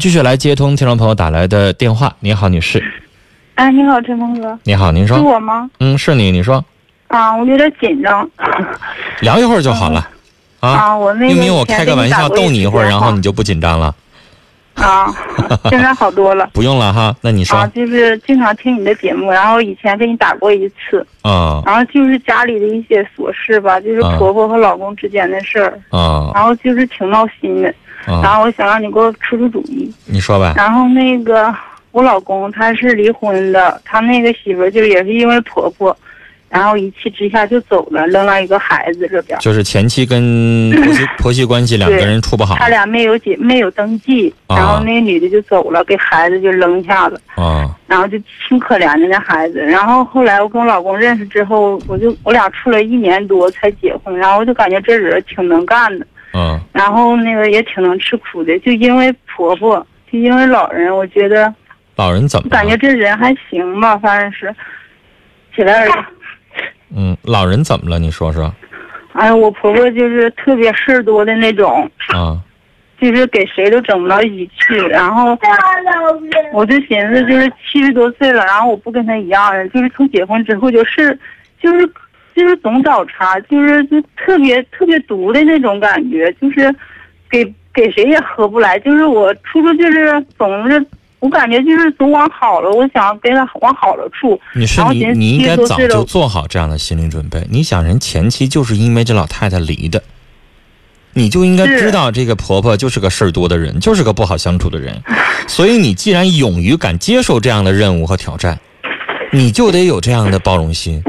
继续来接通听众朋友打来的电话。你好，女士。哎，你好，陈峰哥。你好，您说。是我吗？嗯，是你。你说。啊，我有点紧张。聊一会儿就好了。啊，我那个。因为我开个玩笑逗你一会儿，然后你就不紧张了。啊，现在好多了。不用了哈，那你说。啊，就是经常听你的节目，然后以前给你打过一次。啊。然后就是家里的一些琐事吧，就是婆婆和老公之间的事儿。啊。然后就是挺闹心的。然后我想让你给我出出主意。你说吧。然后那个我老公他是离婚的，他那个媳妇儿就也是因为婆婆，然后一气之下就走了，扔了一个孩子这边。就是前妻跟婆媳关系两个人处不好，他俩没有登记，然后那个女的就走了，给孩子就扔下了。啊。然后就挺可怜的那孩子。然后后来我跟我老公认识之后，我俩处了1年多才结婚，然后我就感觉这人挺能干的。嗯，然后那个也挺能吃苦的，就因为婆婆，就因为老人，我觉得老人怎么感觉这人还行吧，反正是起来了。嗯，老人怎么了？你说说。哎，我婆婆就是特别事儿多的那种啊，就是给谁都整不到一起去。然后我就寻思，就是70多岁了，然后我不跟她一样的，就是从结婚之后就是总找茬，就特别毒的那种感觉，就是给谁也合不来。就是我处处就是总是，我感觉就是总往好了，我想跟他往好了处。你应该早就做好这样的心理准备。你想人前期就是因为这老太太离的，你就应该知道这个婆婆就是个事儿多的人，就是个不好相处的人。所以你既然勇于敢接受这样的任务和挑战，你就得有这样的包容心。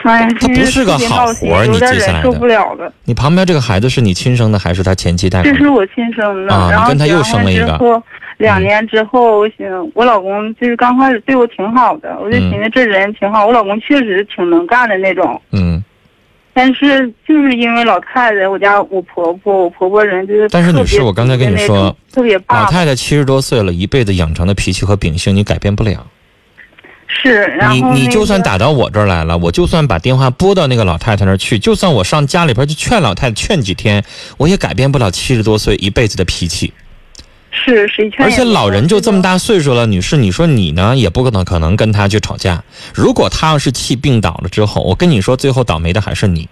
他不是个好活，你接下来的。你旁边这个孩子是你亲生的还是他前妻带？这是我亲生的。啊，你跟他又生了一个。2年之后，我老公就是刚开始对我挺好的，我就觉得这人挺好，我老公确实挺能干的那种。嗯。但是就是因为老太太，我婆婆人就是。但是女士，我刚才跟你说，特别老太太70多岁了，一辈子养成的脾气和秉性你改变不了。是，然后你就算打到我这儿来了，我就算把电话拨到那个老太太那儿去，就算我上家里边去劝老太太劝几天，我也改变不了70多岁一辈子的脾气。是，谁劝？而且老人就这么大岁数了，女士，你说你呢也不可能跟他去吵架。如果他要是气病倒了之后，我跟你说，最后倒霉的还是你。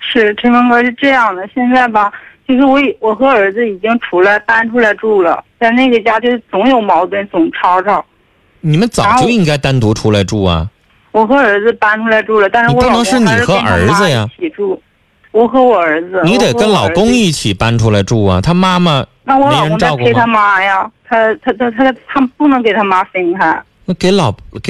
是，陈峰哥是这样的，现在吧，就是我和儿子已经搬出来住了，在那个家就总有矛盾，总吵吵。你们早就应该单独出来住啊！我和儿子搬出来住了，但是我老公还是跟他妈一起住。你不能是你和儿子呀？我和我儿子。你得跟老公一起搬出来住啊！他妈妈没人照顾吗？那我老公陪他妈呀，他不能给他妈分开。那给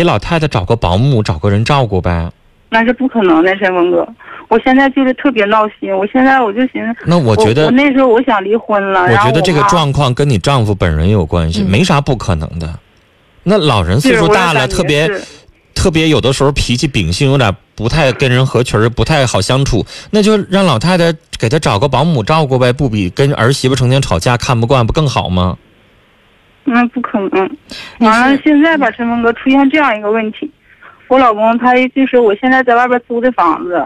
老太太找个保姆，找个人照顾呗。那是不可能的，陈峰哥。我现在就是特别闹心，我现在我就寻思，那我觉得我那时候我想离婚了。我觉得这个状况跟你丈夫本人有关系，没啥不可能的。那老人岁数大了，特别有的时候脾气秉性有点不太跟人合群，不太好相处，那就让老太太给他找个保姆照顾呗，不比跟儿媳妇成天吵架看不惯不更好吗？那不可能。完了，现在吧，陈峰哥出现这样一个问题，我老公他就是我现在在外边租的房子，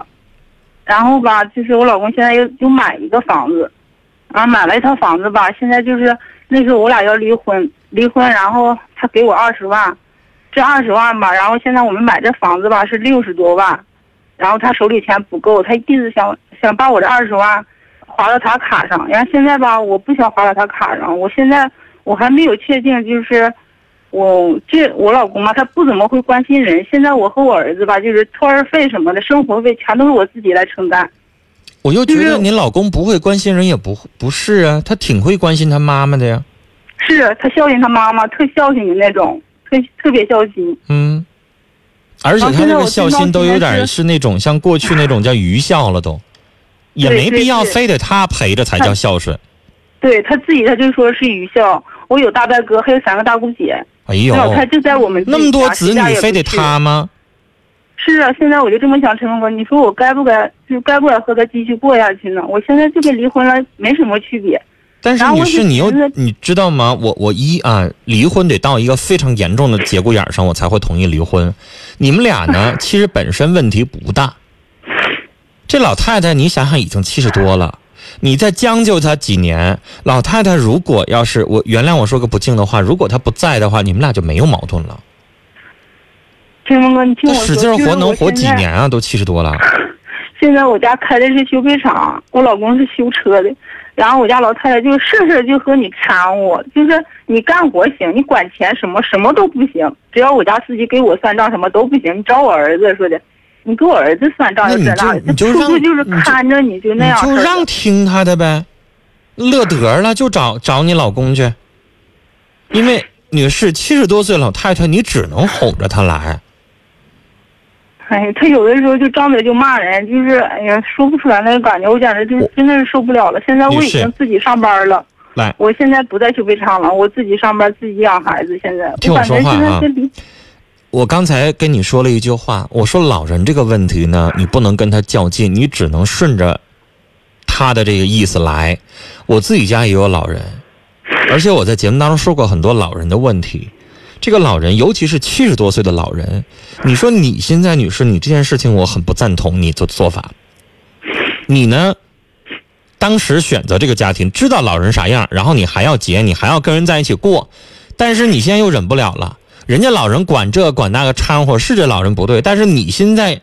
然后吧，就是我老公现在又买一个房子，然后买了一套房子吧，现在就是那时候我俩要离婚，然后他给我20万，这20万吧，然后现在我们买这房子吧是60多万，然后他手里钱不够，他一直想把我这20万划到他卡上，然后现在吧我不想划到他卡上，我现在我还没有确定，就是我老公嘛，他不怎么会关心人，现在我和我儿子吧，就是托儿费什么的生活费全都是我自己来承担。我又觉得你老公不会关心人也不是啊，他挺会关心他妈妈的呀。是，他孝敬他妈妈，特孝敬的那种，特别孝心。嗯，而且他这个孝心都有点是那种像过去那种叫愚孝了都，也没必要非得他陪着才叫孝顺。对，他自己他就说是愚孝，我有大伯哥，还有3个大姑姐。哎呦，他就在我们那么多子女，非得他吗？是啊，现在我就这么想，陈峰哥，你说我该不该和他继续过下去呢？我现在就跟离婚了没什么区别。但是女士，你知道吗？我离婚得到一个非常严重的节骨眼上，我才会同意离婚。你们俩呢，其实本身问题不大。这老太太，你想想已经70多了，你再将就他几年，老太太如果要是我原谅我说个不敬的话，如果他不在的话，你们俩就没有矛盾了。听峰哥，你听我说，使劲活能活几年啊？都70多了。现在我家开的是修配厂，我老公是修车的，然后我家老太太就事事就和你掺和，就是你干活行，你管钱什么都不行，只要我家司机给我算账什么都不行，你找我儿子说的，你给我儿子算账就这那，就是看着你就那样，就让听他的呗，乐得了就找你老公去，因为女士70多岁老太太，你只能哄着她来。哎，他有的时候就张嘴就骂人，就是哎呀，说不出来那个感觉，我简直就是真的是受不了了。现在我已经自己上班了，来，我现在不在修配厂了，我自己上班，自己养孩子。现在听我说话啊！我刚才跟你说了一句话，我说老人这个问题呢，你不能跟他较劲，你只能顺着他的这个意思来。我自己家也有老人，而且我在节目当中说过很多老人的问题。这个老人，尤其是70多岁的老人，你说你现在女士，你这件事情我很不赞同你的做法。你呢，当时选择这个家庭，知道老人啥样，然后你还要结，你还要跟人在一起过，但是你现在又忍不了了，人家老人管这管那个掺和，是这老人不对，但是你现在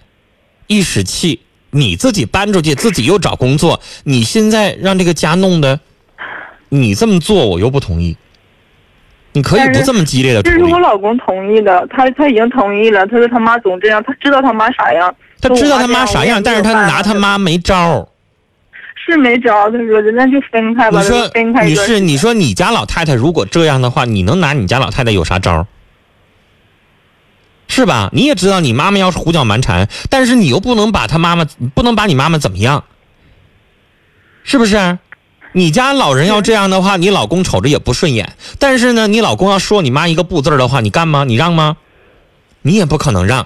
一时气，你自己搬出去，自己又找工作，你现在让这个家弄的，你这么做我又不同意。你可以不这么激烈的处理。这是我老公同意的，他已经同意了。他说他妈总这样，他知道他妈啥样。他知道他妈啥样，但是他拿他妈没招。是没招，他说那就分开吧。你说分开，你说你家老太太如果这样的话，你能拿你家老太太有啥招？是吧？你也知道你妈妈要是胡搅蛮缠，但是你又不能把你妈妈怎么样，是不是？你家老人要这样的话，你老公瞅着也不顺眼，但是呢，你老公要说你妈一个不字的话，你干吗？你让吗？你也不可能让。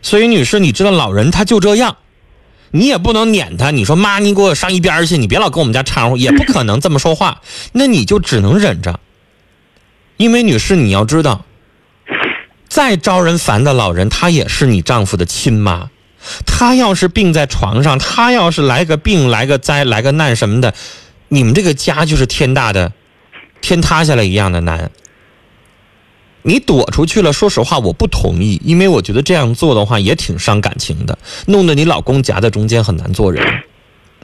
所以女士，你知道老人他就这样，你也不能撵他，你说妈你给我上一边去，你别老跟我们家掺和，也不可能这么说话。那你就只能忍着。因为女士，你要知道，再招人烦的老人，他也是你丈夫的亲妈，他要是病在床上，他要是来个病来个灾来个难什么的，你们这个家就是天塌下来一样的难。你躲出去了，说实话我不同意，因为我觉得这样做的话也挺伤感情的，弄得你老公夹在中间很难做人。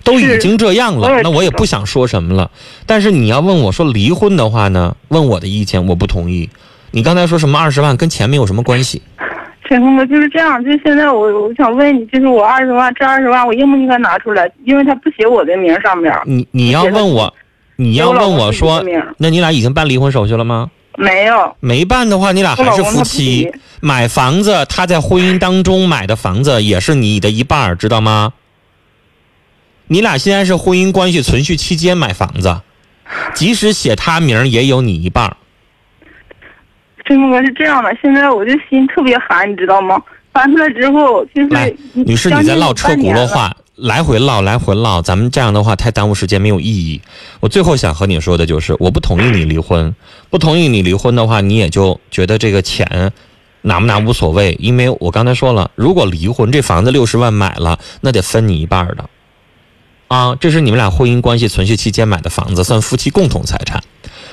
都已经这样了，那我也不想说什么了。但是你要问我说离婚的话呢，问我的意见我不同意。你刚才说什么20万跟钱没有什么关系。陈峰哥就是这样，就现在我想问你，就是我20万，这20万我应不应该拿出来？因为他不写我的名上面。你要问我说，那你俩已经办离婚手续了吗？没有。没办的话，你俩还是夫妻。买房子，他在婚姻当中买的房子也是你的一半，知道吗？你俩现在是婚姻关系存续期间买房子，即使写他名也有你一半。陈峰哥是这样的，现在我这心特别寒，你知道吗？烦出来之后，就是女士，你在唠车轱辘话，来回唠，咱们这样的话太耽误时间，没有意义。我最后想和你说的就是，我不同意你离婚，不同意你离婚的话，你也就觉得这个钱拿不拿无所谓，因为我刚才说了，如果离婚，这房子60万买了，那得分你一半的，啊，这是你们俩婚姻关系存续期间买的房子，算夫妻共同财产。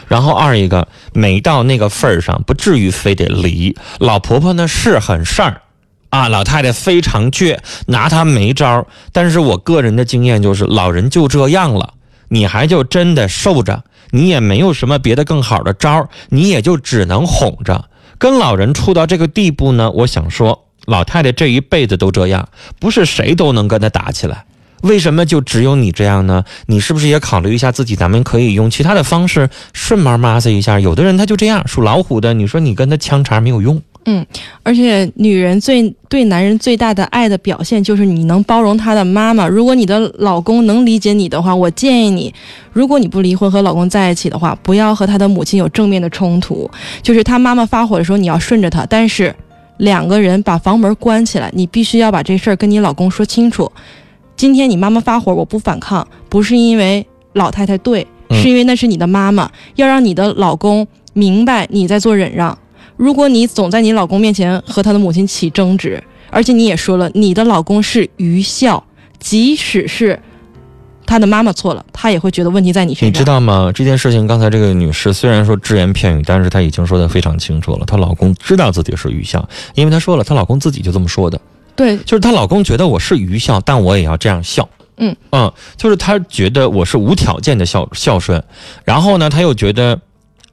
然后二一个，没到那个份儿上，不至于非得离。老婆婆呢是很事儿，啊，老太太非常倔，拿她没招。但是我个人的经验就是，老人就这样了，你还就真的受着，你也没有什么别的更好的招，你也就只能哄着。跟老人处到这个地步呢，我想说，老太太这一辈子都这样，不是谁都能跟她打起来。为什么就只有你这样呢？你是不是也考虑一下自己？咱们可以用其他的方式顺毛麻子一下。有的人他就这样，属老虎的，你说你跟他呛茬没有用。嗯，而且女人对男人最大的爱的表现就是你能包容他的妈妈。如果你的老公能理解你的话，我建议你，如果你不离婚和老公在一起的话，不要和他的母亲有正面的冲突。就是他妈妈发火的时候，你要顺着他，但是两个人把房门关起来，你必须要把这事儿跟你老公说清楚。今天你妈妈发火，我不反抗，不是因为老太太对，是因为那是你的妈妈，要让你的老公明白你在做忍让。如果你总在你老公面前和他的母亲起争执，而且你也说了，你的老公是愚孝，即使是他的妈妈错了，他也会觉得问题在你身上。你知道吗？这件事情，刚才这个女士虽然说只言片语，但是她已经说得非常清楚了。她老公知道自己是愚孝，因为她说了，她老公自己就这么说的。对，就是她老公觉得我是愚孝，但我也要这样孝。嗯，就是她觉得我是无条件的孝顺，然后呢，她又觉得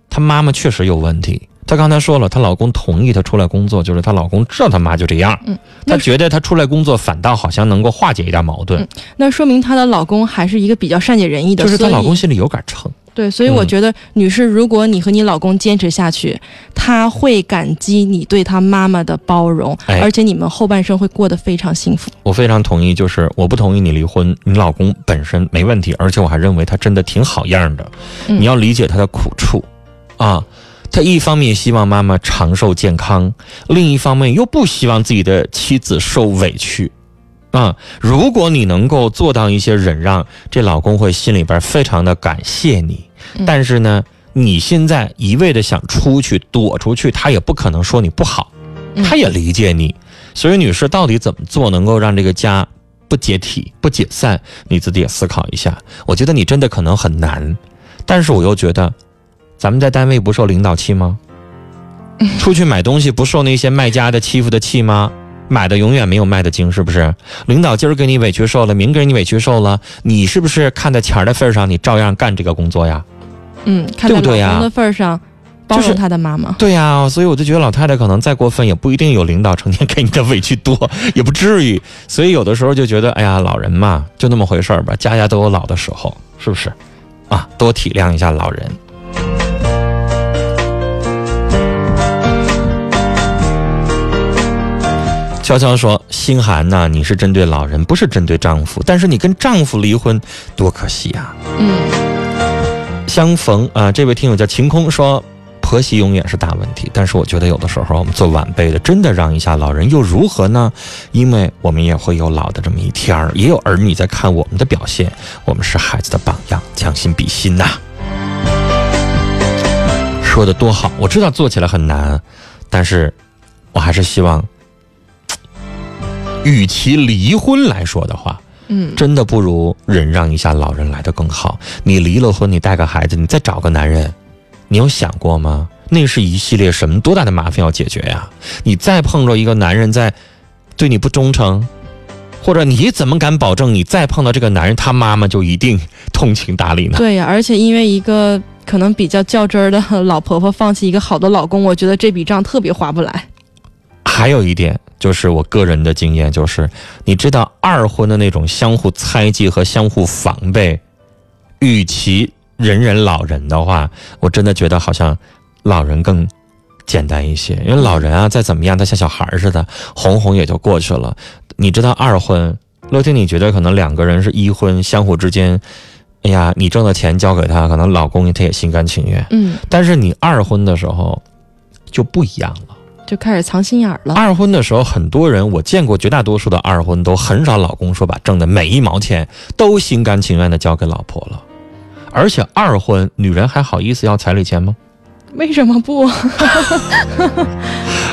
她妈妈确实有问题。她刚才说了，她老公同意她出来工作，就是她老公知道她妈就这样，她觉得她出来工作反倒好像能够化解一点矛盾，那说明她的老公还是一个比较善解人意的，就是她老公心里有杆秤。对，所以我觉得女士，如果你和你老公坚持下去，他会感激你对他妈妈的包容，而且你们后半生会过得非常幸福。我非常同意，就是我不同意你离婚，你老公本身没问题，而且我还认为他真的挺好样的，你要理解他的苦处啊。他一方面希望妈妈长寿健康，另一方面又不希望自己的妻子受委屈啊。如果你能够做到一些忍让，这老公会心里边非常的感谢你。但是呢，你现在一味的想出去躲出去，他也不可能说你不好，他也理解你。所以女士，到底怎么做能够让这个家不解体不解散，你自己也思考一下。我觉得你真的可能很难，但是我又觉得咱们在单位不受领导气吗？出去买东西不受那些卖家的欺负的气吗？买的永远没有卖的精，是不是？领导今儿给你委屈受了，明给你委屈受了，你是不是看在钱的份上，你照样干这个工作呀？看在老公的份上，包容他的妈妈。对呀，所以我就觉得老太太可能再过分，也不一定有领导成天给你的委屈多，也不至于。所以有的时候就觉得，哎呀，老人嘛，就那么回事儿吧，家家都有老的时候，是不是？啊，多体谅一下老人。悄悄说，心寒呐，你是针对老人，不是针对丈夫，但是你跟丈夫离婚多可惜啊。相逢啊，这位听友叫晴空说，婆媳永远是大问题，但是我觉得有的时候我们做晚辈的真的让一下老人又如何呢？因为我们也会有老的这么一天儿，也有儿女在看我们的表现，我们是孩子的榜样，将心比心呐。说的多好，我知道做起来很难，但是我还是希望与其离婚来说的话，真的不如忍让一下老人来得更好。你离了婚，你带个孩子，你再找个男人，你有想过吗？那是一系列什么多大的麻烦要解决呀？你再碰着一个男人在对你不忠诚，或者你怎么敢保证你再碰到这个男人，他妈妈就一定通情达理呢？对呀，而且因为一个可能比较较真儿的老婆婆放弃一个好的老公，我觉得这笔账特别划不来。还有一点就是我个人的经验，就是你知道二婚的那种相互猜忌和相互防备，与其忍忍老人的话，我真的觉得好像老人更简单一些。因为老人啊，再怎么样他像小孩似的，哄哄也就过去了。你知道二婚，乐天，你觉得可能两个人是一婚，相互之间，哎呀，你挣的钱交给他，可能老公他也心甘情愿。但是你二婚的时候就不一样了，就开始藏心眼了。二婚的时候，很多人，我见过绝大多数的二婚都很少，老公说把挣的每一毛钱都心甘情愿的交给老婆了。而且二婚女人还好意思要彩礼钱吗？为什么不？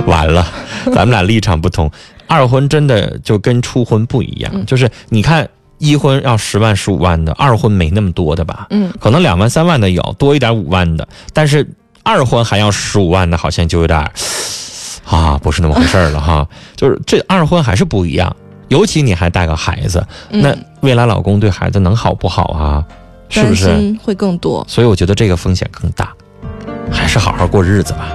完了，咱们俩立场不同。二婚真的就跟初婚不一样，就是你看一婚要10万15万的，二婚没那么多的吧？可能2万3万的有，多一点5万的，但是二婚还要15万的，好像就有点。啊，不是那么回事了哈，就是这二婚还是不一样，尤其你还带个孩子，那未来老公对孩子能好不好啊？是不是担心会更多？所以我觉得这个风险更大，还是好好过日子吧。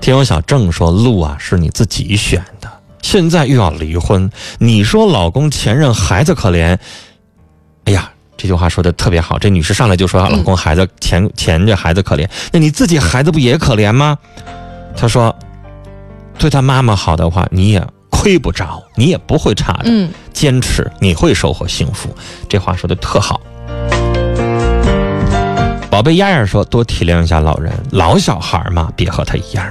听友小郑说，路啊是你自己选的，现在又要离婚，你说老公前任孩子可怜，哎呀。这句话说的特别好，这女士上来就说老公孩子前这孩子可怜，那你自己孩子不也可怜吗？她说对她妈妈好的话，你也亏不着，你也不会差的，坚持你会收获幸福。这话说的特好。宝贝丫丫说，多体谅一下老人，老小孩嘛，别和他一样。